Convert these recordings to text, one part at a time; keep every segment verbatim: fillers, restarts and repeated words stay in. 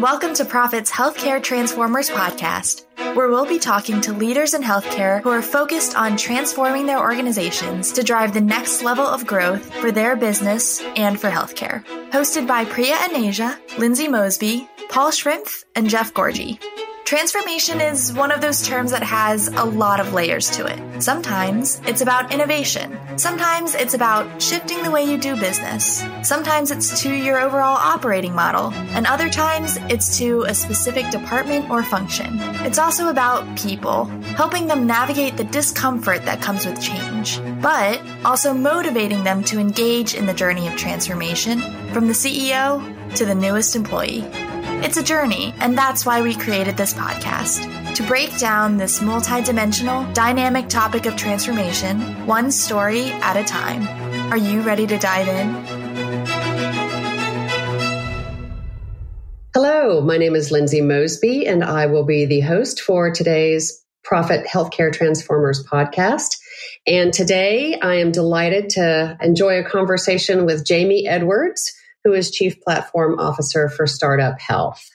Welcome to Prophet's Healthcare Transformers podcast, where we'll be talking to leaders in healthcare who are focused on transforming their organizations to drive the next level of growth for their business and for healthcare. Hosted by Priya Anasia, Lindsay Mosby, Paul Schrimpf, and Jeff Gorgi. Transformation is one of those terms that has a lot of layers to it. Sometimes it's about innovation. Sometimes it's about shifting the way you do business. Sometimes it's to your overall operating model. And other times it's to a specific department or function. It's also about people, helping them navigate the discomfort that comes with change, but also motivating them to engage in the journey of transformation from the C E O to the newest employee. It's a journey, and that's why we created this podcast, to break down this multidimensional, dynamic topic of transformation, one story at a time. Are you ready to dive in? Hello, my name is Lindsay Mosby, and I will be the host for today's Prophet Healthcare Transformers podcast. And today I am delighted to enjoy a conversation with Jamie Edwards, who is Chief Platform Officer for Startup Health.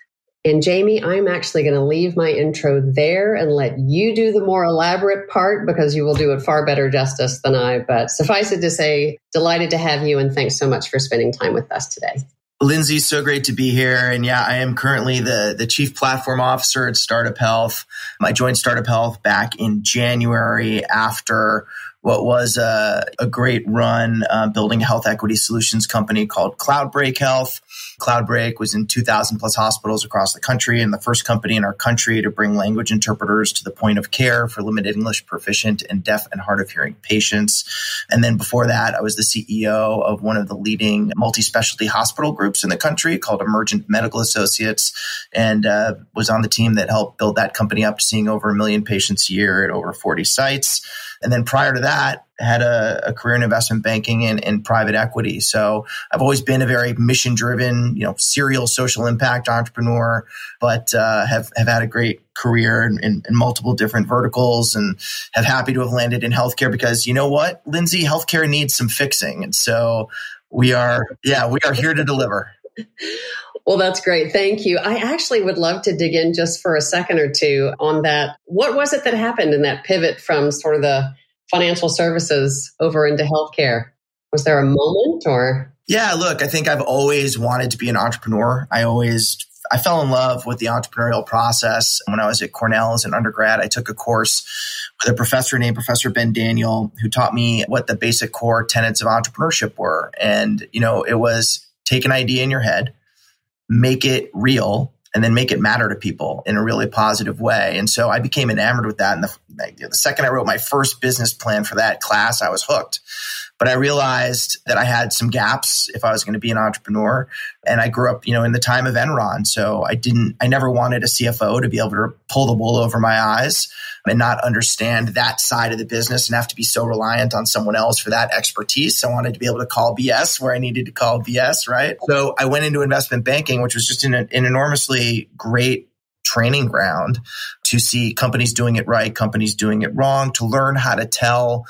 And Jamie, I'm actually going to leave my intro there and let you do the more elaborate part because you will do it far better justice than I. But suffice it to say, delighted to have you and thanks so much for spending time with us today. Lindsay, so great to be here. And yeah, I am currently the, the Chief Platform Officer at Startup Health. I joined Startup Health back in January after what was a, a great run uh, building a health equity solutions company called Cloudbreak Health. Cloudbreak was in two thousand plus hospitals across the country and the first company in our country to bring language interpreters to the point of care for limited English proficient and deaf and hard of hearing patients. And then before that, I was the C E O of one of the leading multi-specialty hospital groups in the country called Emergent Medical Associates, and uh, was on the team that helped build that company up to seeing over a million patients a year at over forty sites. And then prior to that, had a, a career in investment banking and, and private equity. So I've always been a very mission-driven, you know, serial social impact entrepreneur, but uh, have, have had a great career in, in, in multiple different verticals and have happy to have landed in healthcare because you know what, Lindsay, healthcare needs some fixing. And so we are, yeah, we are here to deliver. Well, that's great. Thank you. I actually would love to dig in just for a second or two on that. What was it that happened in that pivot from sort of the financial services over into healthcare? Was there a moment or? Yeah, look, I think I've always wanted to be an entrepreneur. I always, I fell in love with the entrepreneurial process. When I was at Cornell as an undergrad, I took a course with a professor named Professor Ben Daniel, who taught me what the basic core tenets of entrepreneurship were. And, you know, it was take an idea in your head, make it real, and then make it matter to people in a really positive way. And so I became enamored with that. And the, the second I wrote my first business plan for that class, I was hooked. But I realized that I had some gaps if I was going to be an entrepreneur. And I grew up, you know, in the time of Enron. So I didn't, I never wanted a C F O to be able to pull the wool over my eyes and not understand that side of the business and have to be so reliant on someone else for that expertise. So I wanted to be able to call B S where I needed to call B S, right? So I went into investment banking, which was just an, an enormously great training ground to see companies doing it right, companies doing it wrong, to learn how to tell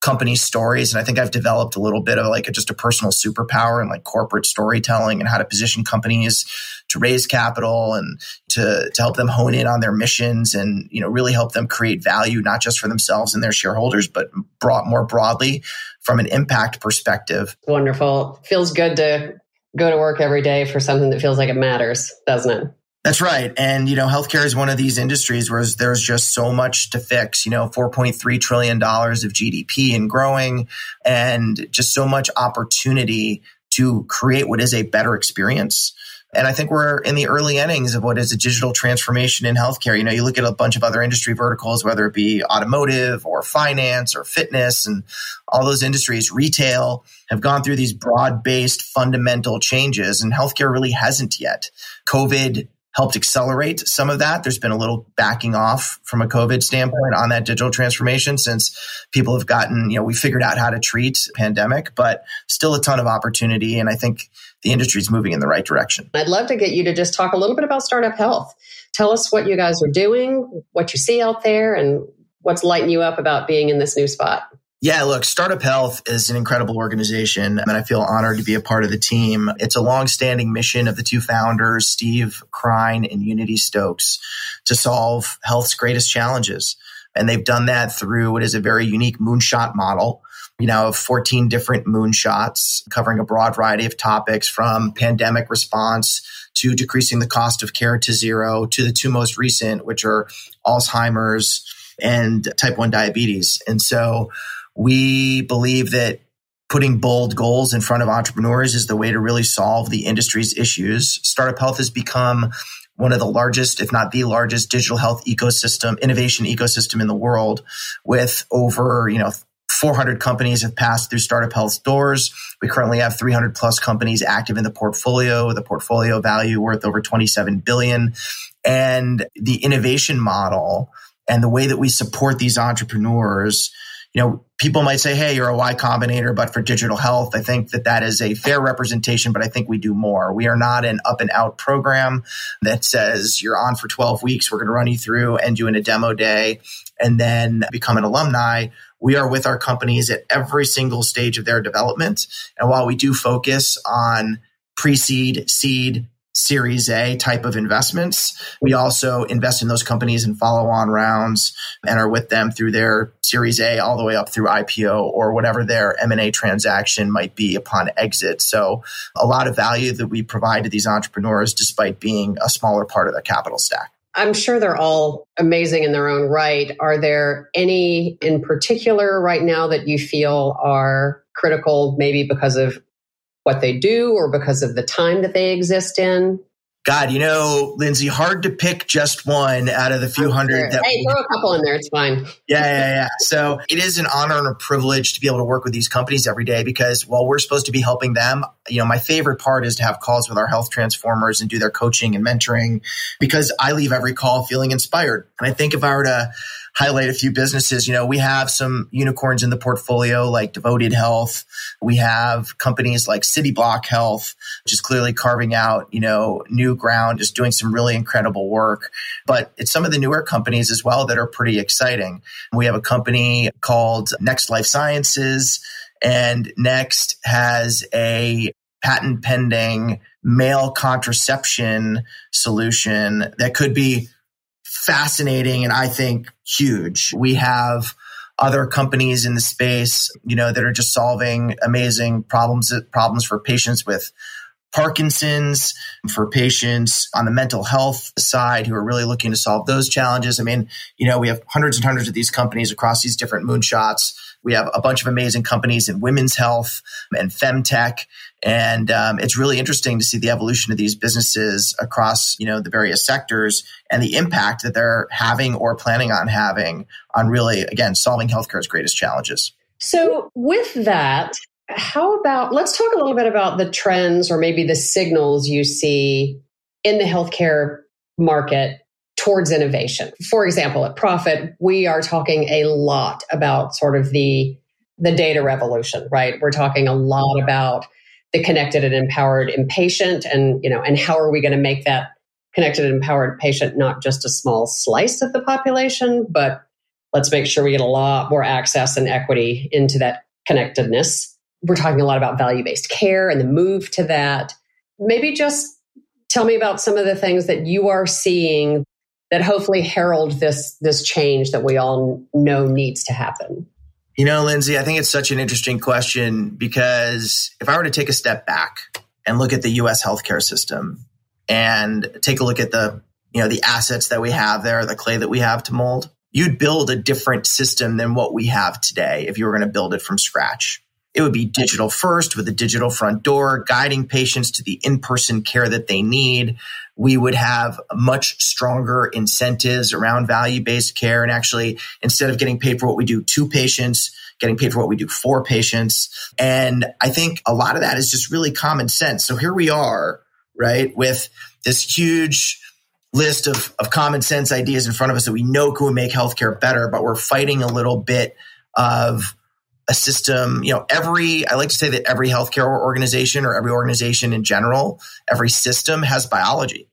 company stories. And I think I've developed a little bit of like a, just a personal superpower in like corporate storytelling and how to position companies to raise capital and to, to help them hone in on their missions and, you know, really help them create value, not just for themselves and their shareholders, but brought more broadly from an impact perspective. Wonderful. Feels good to go to work every day for something that feels like it matters, doesn't it? That's right. And, you know, healthcare is one of these industries where there's just so much to fix, you know, four point three trillion dollars of G D P and growing and just so much opportunity to create what is a better experience. And I think we're in the early innings of what is a digital transformation in healthcare. You know, you look at a bunch of other industry verticals, whether it be automotive or finance or fitness and all those industries, retail, have gone through these broad-based fundamental changes and healthcare really hasn't yet. COVID helped accelerate some of that. There's been a little backing off from a COVID standpoint on that digital transformation since people have gotten, you know, we figured out how to treat the pandemic, but still a ton of opportunity. And I think the industry is moving in the right direction. I'd love to get you to just talk a little bit about Startup Health. Tell us what you guys are doing, what you see out there, and what's lighting you up about being in this new spot. Yeah, look, Startup Health is an incredible organization, and I feel honored to be a part of the team. It's a longstanding mission of the two founders, Steve Krein and Unity Stokes, to solve health's greatest challenges. And they've done that through what is a very unique moonshot model. You know, fourteen different moonshots covering a broad variety of topics, from pandemic response to decreasing the cost of care to zero, to the two most recent, which are Alzheimer's and type one diabetes. And so we believe that putting bold goals in front of entrepreneurs is the way to really solve the industry's issues. Startup Health has become one of the largest, if not the largest, digital health ecosystem, innovation ecosystem in the world, with over, you know, four hundred companies have passed through Startup Health's doors. We currently have three hundred plus companies active in the portfolio, with a portfolio value worth over twenty-seven billion dollars. And the innovation model and the way that we support these entrepreneurs, you know, people might say, hey, you're a Y Combinator, but for digital health. I think that that is a fair representation, but I think we do more. We are not an up and out program that says you're on for twelve weeks. We're going to run you through and do in a demo day and then become an alumni. We are with our companies at every single stage of their development. And while we do focus on pre-seed, seed, Series A type of investments, we also invest in those companies in follow-on rounds and are with them through their Series A all the way up through I P O or whatever their M and A transaction might be upon exit. So a lot of value that we provide to these entrepreneurs despite being a smaller part of their capital stack. I'm sure they're all amazing in their own right. Are there any in particular right now that you feel are critical, maybe because of what they do or because of the time that they exist in? God, you know, Lindsay, hard to pick just one out of the few I'm hundred. Sure. That hey, we... throw a couple in there. It's fine. Yeah, yeah, yeah. So it is an honor and a privilege to be able to work with these companies every day because while we're supposed to be helping them, you know, my favorite part is to have calls with our health transformers and do their coaching and mentoring because I leave every call feeling inspired. And I think if I were to highlight a few businesses, you know, we have some unicorns in the portfolio like Devoted Health. We have companies like City Block Health, which is clearly carving out, you know, new ground, just doing some really incredible work. But it's some of the newer companies as well that are pretty exciting. We have a company called Next Life Sciences, and Next has a patent pending male contraception solution that could be fascinating and I think huge. We have other companies in the space, you know, that are just solving amazing problems, problems for patients with Parkinson's, for patients on the mental health side who are really looking to solve those challenges. I mean, you know, we have hundreds and hundreds of these companies across these different moonshots. We have a bunch of amazing companies in women's health and femtech. And um, it's really interesting to see the evolution of these businesses across, you know, the various sectors and the impact that they're having or planning on having on really, again, solving healthcare's greatest challenges. So with that, how about, let's talk a little bit about the trends or maybe the signals you see in the healthcare market towards innovation. For example, at Prophet, we are talking a lot about sort of the, the data revolution, right? We're talking a lot about the connected and empowered patient, and, you know, and how are we going to make that connected and empowered patient not just a small slice of the population, but let's make sure we get a lot more access and equity into that connectedness. We're talking a lot about value-based care and the move to that. Maybe just tell me about some of the things that you are seeing that hopefully herald this, this change that we all know needs to happen. You know, Lindsay, I think it's such an interesting question because if I were to take a step back and look at the U S healthcare system and take a look at the, you know, the assets that we have there, the clay that we have to mold, you'd build a different system than what we have today if you were going to build it from scratch. It would be digital first with a digital front door, guiding patients to the in-person care that they need. We would have much stronger incentives around value-based care. And actually, instead of getting paid for what we do to patients, getting paid for what we do for patients. And I think a lot of that is just really common sense. So here we are, right, with this huge list of, of common sense ideas in front of us that we know can make healthcare better, but we're fighting a little bit of a system, you know, every, I like to say that every healthcare organization or every organization in general, every system has biology,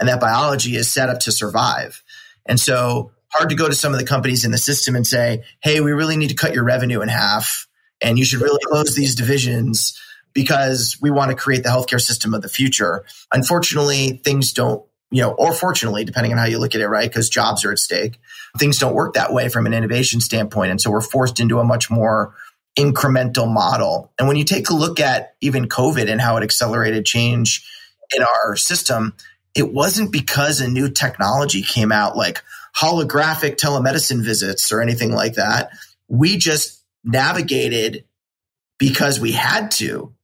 and that biology is set up to survive. And so hard to go to some of the companies in the system and say, hey, we really need to cut your revenue in half and you should really close these divisions because we want to create the healthcare system of the future. Unfortunately, things don't, you know, or fortunately, depending on how you look at it, right? Because jobs are at stake. Things don't work that way from an innovation standpoint. And so we're forced into a much more incremental model. And when you take a look at even COVID and how it accelerated change in our system, it wasn't because a new technology came out like holographic telemedicine visits or anything like that. We just navigated because we had to,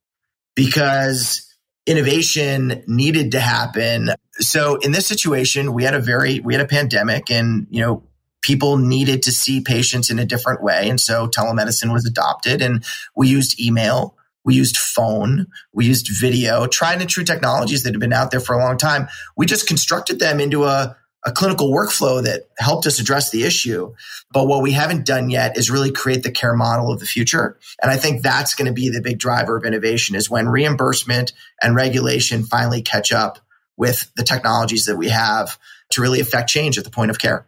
because innovation needed to happen. So in this situation, we had a very, we had a pandemic and, you know, people needed to see patients in a different way. And so telemedicine was adopted and we used email, we used phone, we used video, tried and true technologies that had been out there for a long time. We just constructed them into a, a clinical workflow that helped us address the issue. But what we haven't done yet is really create the care model of the future. And I think that's going to be the big driver of innovation is when reimbursement and regulation finally catch up with the technologies that we have to really affect change at the point of care.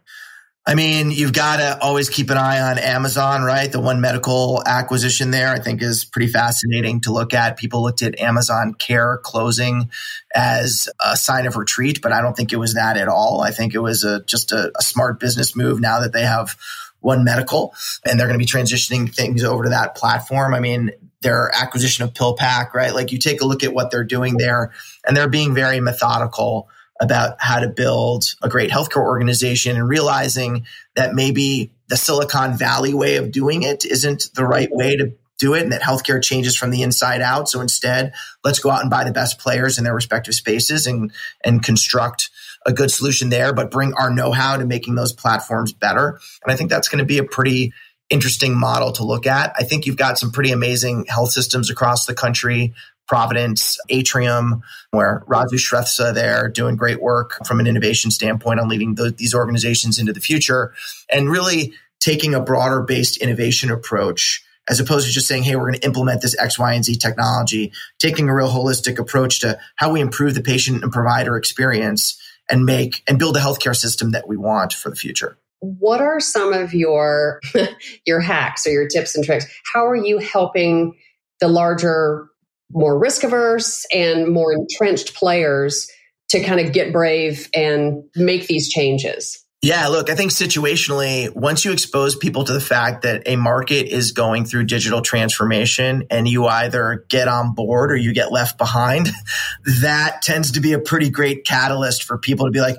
I mean, you've got to always keep an eye on Amazon, right? The One Medical acquisition there, I think, is pretty fascinating to look at. People looked at Amazon Care closing as a sign of retreat, but I don't think it was that at all. I think it was a, just a, a smart business move now that they have One Medical and they're going to be transitioning things over to that platform. I mean, their acquisition of PillPack, right? Like you take a look at what they're doing there and they're being very methodical about how to build a great healthcare organization and realizing that maybe the Silicon Valley way of doing it isn't the right way to do it and that healthcare changes from the inside out. So instead, let's go out and buy the best players in their respective spaces and, and construct a good solution there, but bring our know-how to making those platforms better. And I think that's going to be a pretty interesting model to look at. I think you've got some pretty amazing health systems across the country, Providence, Atrium, where Raju Shrestha there doing great work from an innovation standpoint on leading the, these organizations into the future and really taking a broader based innovation approach as opposed to just saying, hey, we're going to implement this X, Y, and Z technology, taking a real holistic approach to how we improve the patient and provider experience and make and build a healthcare system that we want for the future. What are some of your, your hacks or your tips and tricks? How are you helping the larger, more risk averse and more entrenched players to kind of get brave and make these changes? Yeah, look, I think situationally, once you expose people to the fact that a market is going through digital transformation and you either get on board or you get left behind, that tends to be a pretty great catalyst for people to be like,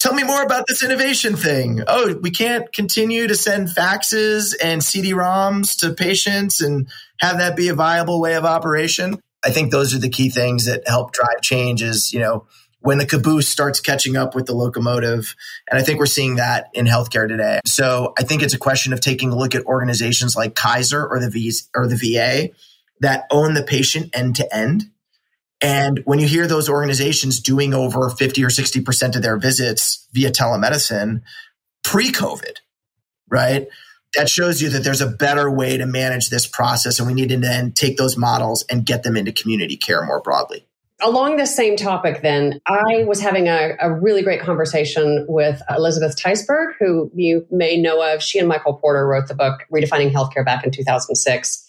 tell me more about this innovation thing. Oh, we can't continue to send faxes and C D ROMs to patients and have that be a viable way of operation. I think those are the key things that help drive change is, you know, when the caboose starts catching up with the locomotive. And I think we're seeing that in healthcare today. So I think it's a question of taking a look at organizations like Kaiser or the V's or the V A that own the patient end to end. And when you hear those organizations doing over fifty or sixty percent of their visits via telemedicine pre-COVID, right? That shows you that there's a better way to manage this process. And we need to then take those models and get them into community care more broadly. Along the same topic then, I was having a, a really great conversation with Elizabeth Teisberg, who you may know of. She and Michael Porter wrote the book, Redefining Healthcare back in two thousand six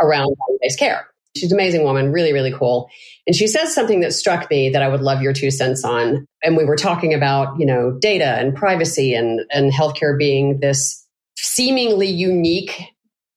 around home-based care. She's an amazing woman, really, really cool. And she says something that struck me that I would love your two cents on. And we were talking about, you know, data and privacy and, and healthcare being this seemingly unique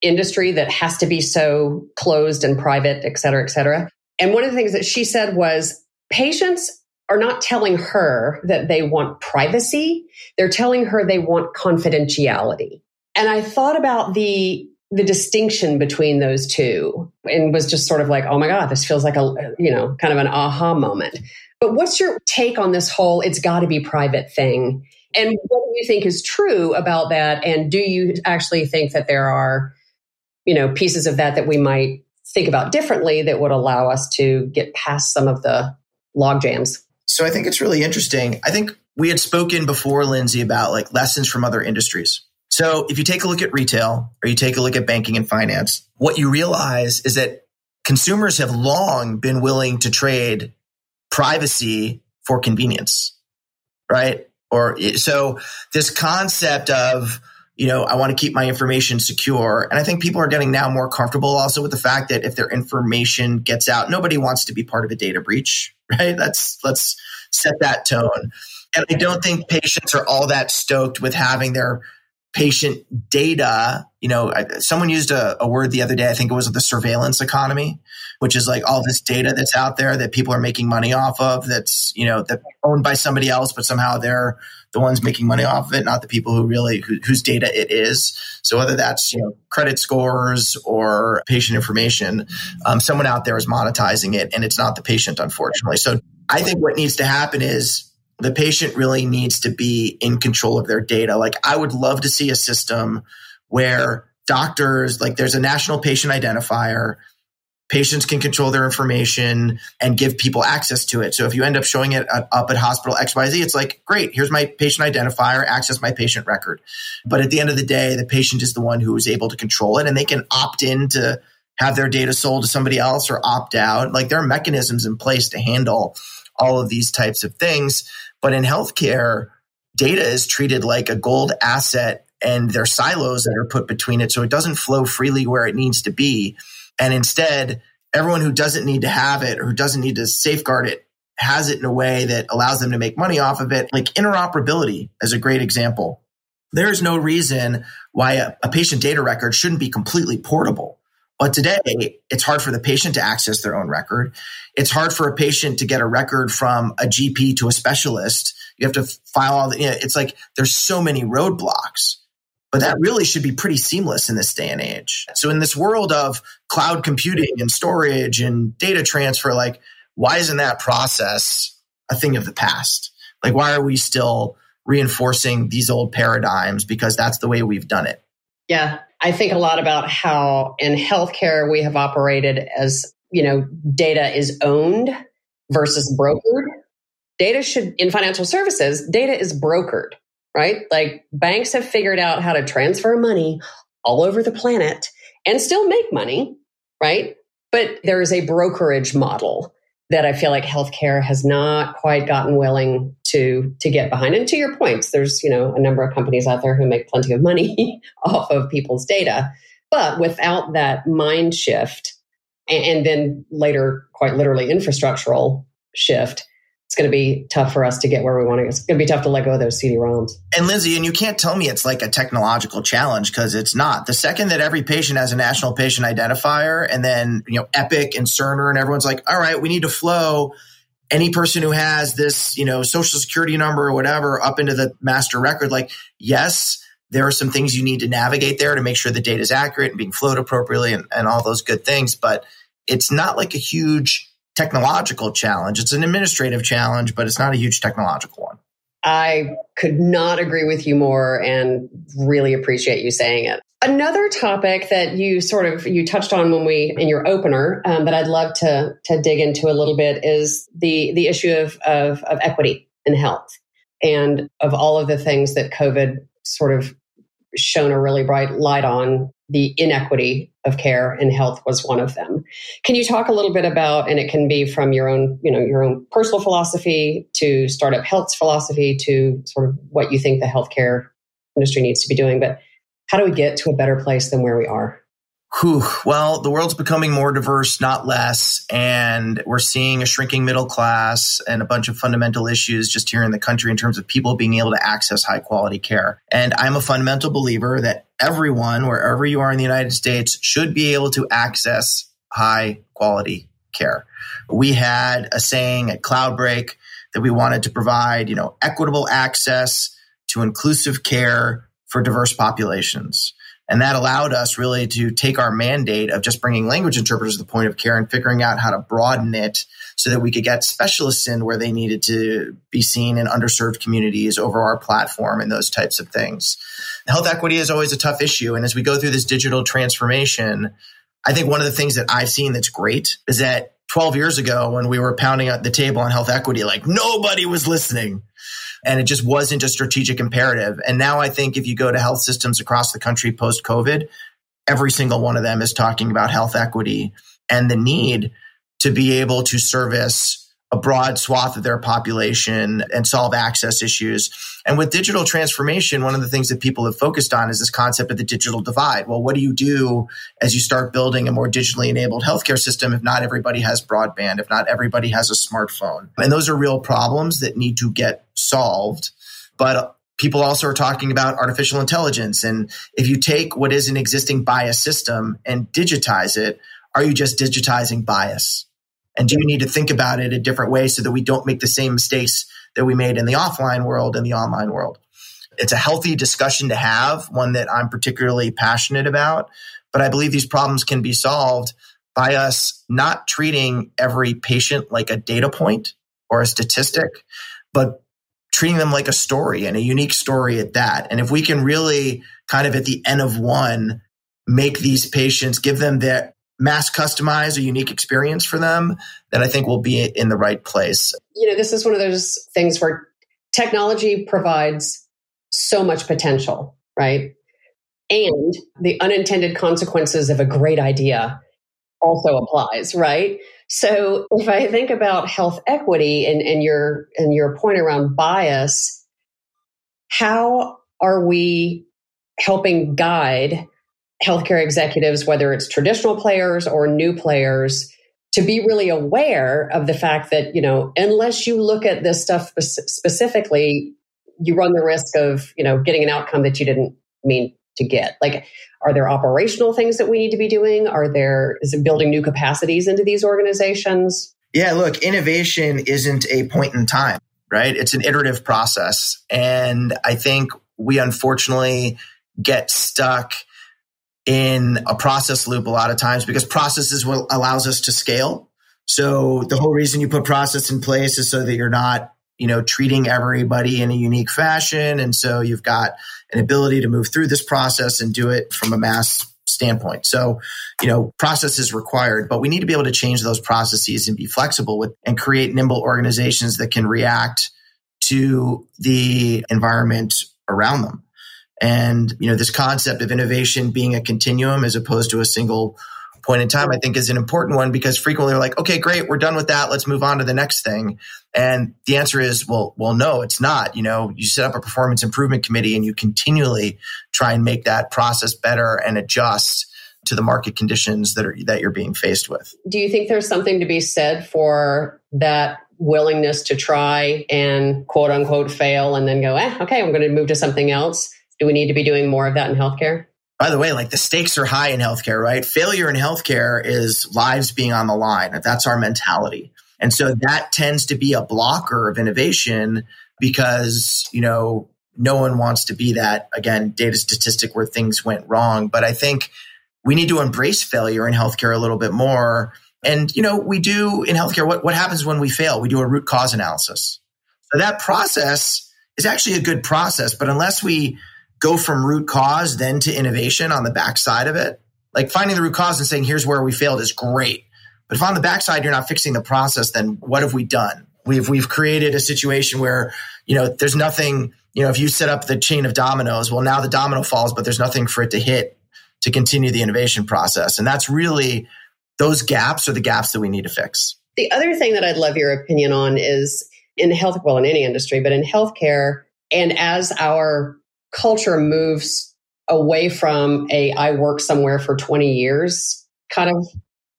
industry that has to be so closed and private, et cetera, et cetera. And one of the things that she said was patients are not telling her that they want privacy. They're telling her they want confidentiality. And I thought about the the distinction between those two and was just sort of like, oh my God, this feels like a, you know, kind of an aha moment. But what's your take on this whole, it's got to be private thing? And what do you think is true about that? And do you actually think that there are, you know, pieces of that that we might think about differently that would allow us to get past some of the log jams? So I think it's really interesting. I think we had spoken before, Lindsay, about like lessons from other industries. So if you take a look at retail or you take a look at banking and finance, what you realize is that consumers have long been willing to trade privacy for convenience, right? Or so this concept of, you know, I want to keep my information secure. And I think people are getting now more comfortable also with the fact that if their information gets out, nobody wants to be part of a data breach, right? Let's, let's set that tone. And I don't think patients are all that stoked with having their patient data. You know, I, someone used a, a word the other day, I think it was the surveillance economy, which is like all this data that's out there that people are making money off of that's, you know, that owned by somebody else, but somehow they're the ones making money off of it, not the people who really, who, whose data it is. So whether that's, you know, credit scores or patient information, um, someone out there is monetizing it and it's not the patient, unfortunately. So I think what needs to happen is the patient really needs to be in control of their data. Like I would love to see a system where doctors, like there's a national patient identifier, patients can control their information and give people access to it. So if you end up showing it up at hospital X Y Z, it's like, great, here's my patient identifier, access my patient record. But at the end of the day, the patient is the one who is able to control it and they can opt in to have their data sold to somebody else or opt out. Like there are mechanisms in place to handle all of these types of things. But in healthcare, data is treated like a gold asset and there are silos that are put between it. So it doesn't flow freely where it needs to be. And instead, everyone who doesn't need to have it or who doesn't need to safeguard it has it in a way that allows them to make money off of it. Like interoperability is a great example. There is no reason why a, a patient data record shouldn't be completely portable. But today, it's hard for the patient to access their own record. It's hard for a patient to get a record from a G P to a specialist. You have to file all the, you know, it's like there's so many roadblocks, but that really should be pretty seamless in this day and age. So in this world of cloud computing and storage and data transfer, like why isn't that process a thing of the past? Like why are we still reinforcing these old paradigms? Because that's the way we've done it. Yeah. I think a lot about how in healthcare we have operated as, you know, data is owned versus brokered. Data should, in financial services, data is brokered, right? Like banks have figured out how to transfer money all over the planet and still make money, right? But there is a brokerage model that I feel like healthcare has not quite gotten willing to, to get behind. And to your points, there's, you know, a number of companies out there who make plenty of money off of people's data. But without that mind shift, and, and then later, quite literally, infrastructural shift, it's going to be tough for us to get where we want to go. It's going to be tough to let go of those C D ROMs. And Lindsay, and you can't tell me it's like a technological challenge because it's not. The second that every patient has a national patient identifier and then, you know, Epic and Cerner and everyone's like, all right, we need to flow any person who has this, you know, social security number or whatever up into the master record. Like, yes, there are some things you need to navigate there to make sure the data is accurate and being flowed appropriately and, and all those good things. But it's not like a huge technological challenge. It's an administrative challenge, but it's not a huge technological one. I could not agree with you more and really appreciate you saying it. Another topic that you sort of, you touched on when we, in your opener, um, that I'd love to to dig into a little bit is the the issue of, of, of equity in health and of all of the things that COVID sort of shone a really bright light on. The inequity of care and health was one of them. Can you talk a little bit about, and it can be from your own, you know, your own personal philosophy to Startup Health's philosophy to sort of what you think the healthcare industry needs to be doing, but how do we get to a better place than where we are? Whew. Well, the world's becoming more diverse, not less, and we're seeing a shrinking middle class and a bunch of fundamental issues just here in the country in terms of people being able to access high quality care. And I'm a fundamental believer that everyone, wherever you are in the United States, should be able to access high quality care. We had a saying at Cloudbreak that we wanted to provide, you know, equitable access to inclusive care for diverse populations. And that allowed us really to take our mandate of just bringing language interpreters to the point of care and figuring out how to broaden it so that we could get specialists in where they needed to be seen in underserved communities over our platform and those types of things. Health equity is always a tough issue. And as we go through this digital transformation, I think one of the things that I've seen that's great is that twelve years ago when we were pounding at the table on health equity, like nobody was listening. And it just wasn't a strategic imperative. And now I think if you go to health systems across the country post-COVID, every single one of them is talking about health equity and the need to be able to service a broad swath of their population and solve access issues. And with digital transformation, one of the things that people have focused on is this concept of the digital divide. Well, what do you do as you start building a more digitally enabled healthcare system if not everybody has broadband, if not everybody has a smartphone? And those are real problems that need to get solved. But people also are talking about artificial intelligence. And if you take what is an existing bias system and digitize it, are you just digitizing bias? And do you need to think about it a different way so that we don't make the same mistakes that we made in the offline world and the online world? It's a healthy discussion to have, one that I'm particularly passionate about. But I believe these problems can be solved by us not treating every patient like a data point or a statistic, but treating them like a story and a unique story at that. And if we can really kind of at the N of one, make these patients, give them their mass customize a unique experience for them, then I think we'll be in the right place. You know, this is one of those things where technology provides so much potential, right? And the unintended consequences of a great idea also applies, right? So if I think about health equity and, and your and your point around bias, how are we helping guide healthcare executives, whether it's traditional players or new players, to be really aware of the fact that, you know, unless you look at this stuff specifically, you run the risk of, you know, getting an outcome that you didn't mean to get. Like, are there operational things that we need to be doing? Are there, is it building new capacities into these organizations? Yeah, look, innovation isn't a point in time, right? It's an iterative process. And I think we unfortunately get stuck in a process loop a lot of times because process is what allows us to scale. So the whole reason you put process in place is so that you're not, you know, treating everybody in a unique fashion. And so you've got an ability to move through this process and do it from a mass standpoint. So, you know, process is required, but we need to be able to change those processes and be flexible with and create nimble organizations that can react to the environment around them. And, you know, this concept of innovation being a continuum as opposed to a single point in time, I think is an important one because frequently we're like, okay, great, we're done with that. Let's move on to the next thing. And the answer is, well, well, no, it's not. You know, you set up a performance improvement committee and you continually try and make that process better and adjust to the market conditions that are that you're being faced with. Do you think there's something to be said for that willingness to try and quote unquote fail and then go, eh, okay, I'm going to move to something else? Do we need to be doing more of that in healthcare? By the way, like the stakes are high in healthcare, right? Failure in healthcare is lives being on the line. That's our mentality. And so that tends to be a blocker of innovation because, you know, no one wants to be that, again, data statistic where things went wrong. But I think we need to embrace failure in healthcare a little bit more. And, you know, we do in healthcare, what, what happens when we fail? We do a root cause analysis. So that process is actually a good process, but unless we go from root cause then to innovation on the backside of it. Like finding the root cause and saying, here's where we failed is great. But if on the backside, you're not fixing the process, then what have we done? We've we've created a situation where, you know, there's nothing, you know, if you set up the chain of dominoes, well, now the domino falls, but there's nothing for it to hit to continue the innovation process. And that's really, those gaps are the gaps that we need to fix. The other thing that I'd love your opinion on is in health, well, in any industry, but in healthcare, and as our culture moves away from a I work somewhere for twenty years kind of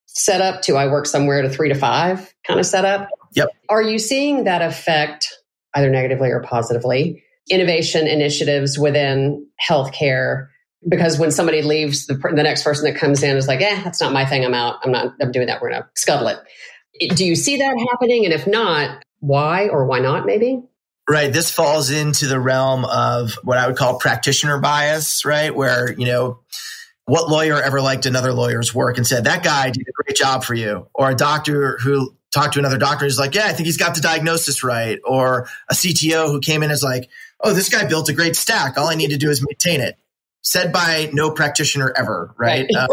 setup to I work somewhere to three to five kind of setup. Yep. Are you seeing that affect either negatively or positively innovation initiatives within healthcare? Because when somebody leaves, the, the next person that comes in is like, eh, that's not my thing. I'm out. I'm not, I'm doing that. We're going to scuttle it. Do you see that happening? And if not, why or why not maybe? Right. This falls into the realm of what I would call practitioner bias, right? Where, you know, what lawyer ever liked another lawyer's work and said, that guy did a great job for you? Or a doctor who talked to another doctor who's like, yeah, I think he's got the diagnosis right. Or a C T O who came in as like, oh, this guy built a great stack. All I need to do is maintain it. Said by no practitioner ever, right? right.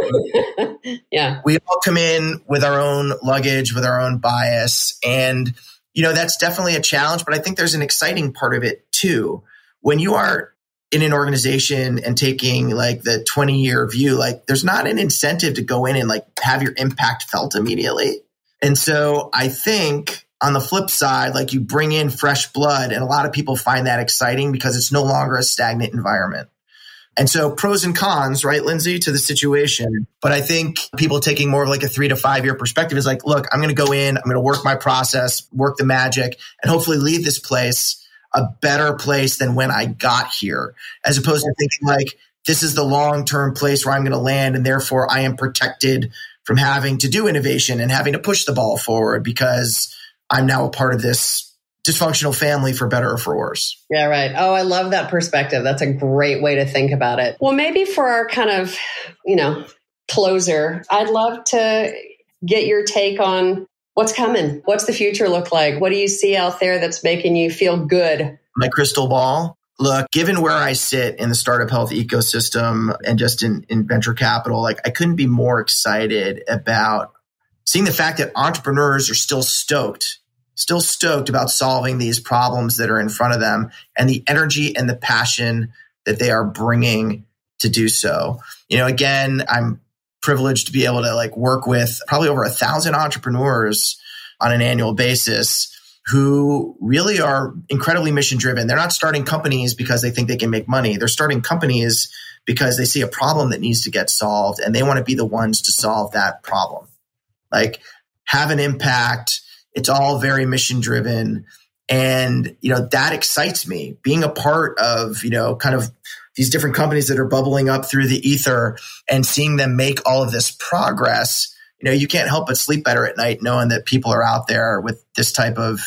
Um, yeah. We all come in with our own luggage, with our own bias. And you know, that's definitely a challenge, but I think there's an exciting part of it too. When you are in an organization and taking like the twenty year view, like there's not an incentive to go in and like have your impact felt immediately. And so I think On the flip side, like you bring in fresh blood, and a lot of people find that exciting because it's no longer a stagnant environment. And so pros and cons, right, Lindsay, to the situation. But I think people taking more of like a three to five year perspective is like, look, I'm going to go in, I'm going to work my process, work the magic, and hopefully leave this place a better place than when I got here, as opposed to thinking like, this is the long-term place where I'm going to land, and therefore I am protected from having to do innovation and having to push the ball forward because I'm now a part of this dysfunctional family for better or for worse. Yeah, right. Oh, I love that perspective. That's a great way to think about it. Well, maybe for our kind of, you know, closer, I'd love to get your take on what's coming. What's the future look like? What do you see out there that's making you feel good? My crystal ball. Look, given where I sit in the startup health ecosystem and just in, in venture capital, like I couldn't be more excited about seeing the fact that entrepreneurs are still stoked, still stoked about solving these problems that are in front of them and the energy and the passion that they are bringing to do so. You know, again, I'm privileged to be able to like work with probably over a thousand entrepreneurs on an annual basis who really are incredibly mission-driven. They're not starting companies because they think they can make money. They're starting companies because they see a problem that needs to get solved, and they want to be the ones to solve that problem. Like, have an impact. It's all very mission-driven. And, you know, that excites me. Being a part of, you know, kind of these different companies that are bubbling up through the ether and seeing them make all of this progress, you know, you can't help but sleep better at night knowing that people are out there with this type of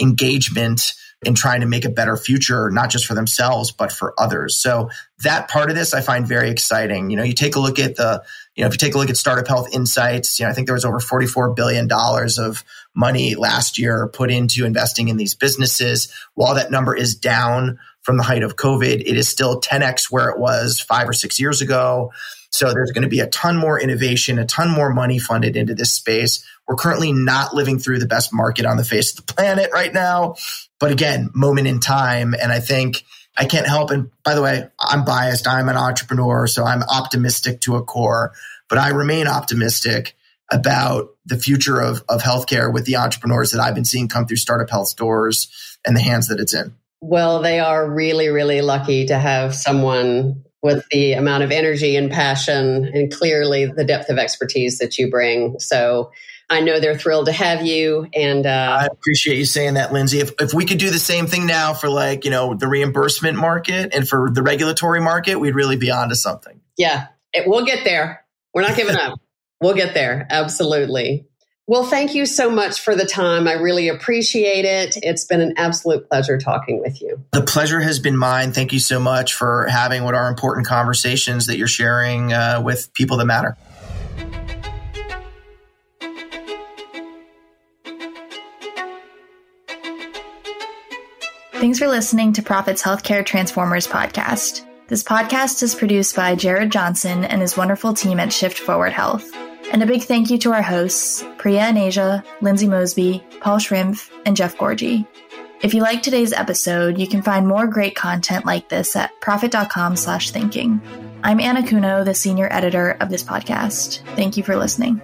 engagement in trying to make a better future, not just for themselves, but for others. So that part of this I find very exciting. You know, you take a look at the, you know, if you take a look at Startup Health Insights, you know, I think there was over forty-four billion dollars of money last year put into investing in these businesses. While that number is down from the height of COVID, it is still ten x where it was five or six years ago. So there's going to be a ton more innovation, a ton more money funded into this space. We're currently not living through the best market on the face of the planet right now. But again, moment in time. And I think I can't help. And by the way, I'm biased. I'm an entrepreneur, so I'm optimistic to a core. But I remain optimistic about the future of, of healthcare with the entrepreneurs that I've been seeing come through Startup Health's doors and the hands that it's in. Well, they are really, really lucky to have someone with the amount of energy and passion and clearly the depth of expertise that you bring. So I know they're thrilled to have you. And uh, I appreciate you saying that, Lindsay. If, if we could do the same thing now for like, you know, the reimbursement market and for the regulatory market, we'd really be onto something. Yeah, it, we'll get there. We're not giving up. We'll get there. Absolutely. Well, thank you so much for the time. I really appreciate it. It's been an absolute pleasure talking with you. The pleasure has been mine. Thank you so much for having what are important conversations that you're sharing uh, with people that matter. Thanks for listening to Prophet's Healthcare Transformers podcast. This podcast is produced by Jared Johnson and his wonderful team at Shift Forward Health. And a big thank you to our hosts, Priya Anasia, Lindsay Mosby, Paul Schrimpf, and Jeff Gorgi. If you like today's episode, you can find more great content like this at prophet.com slash thinking. I'm Anna Cuno, the senior editor of this podcast. Thank you for listening.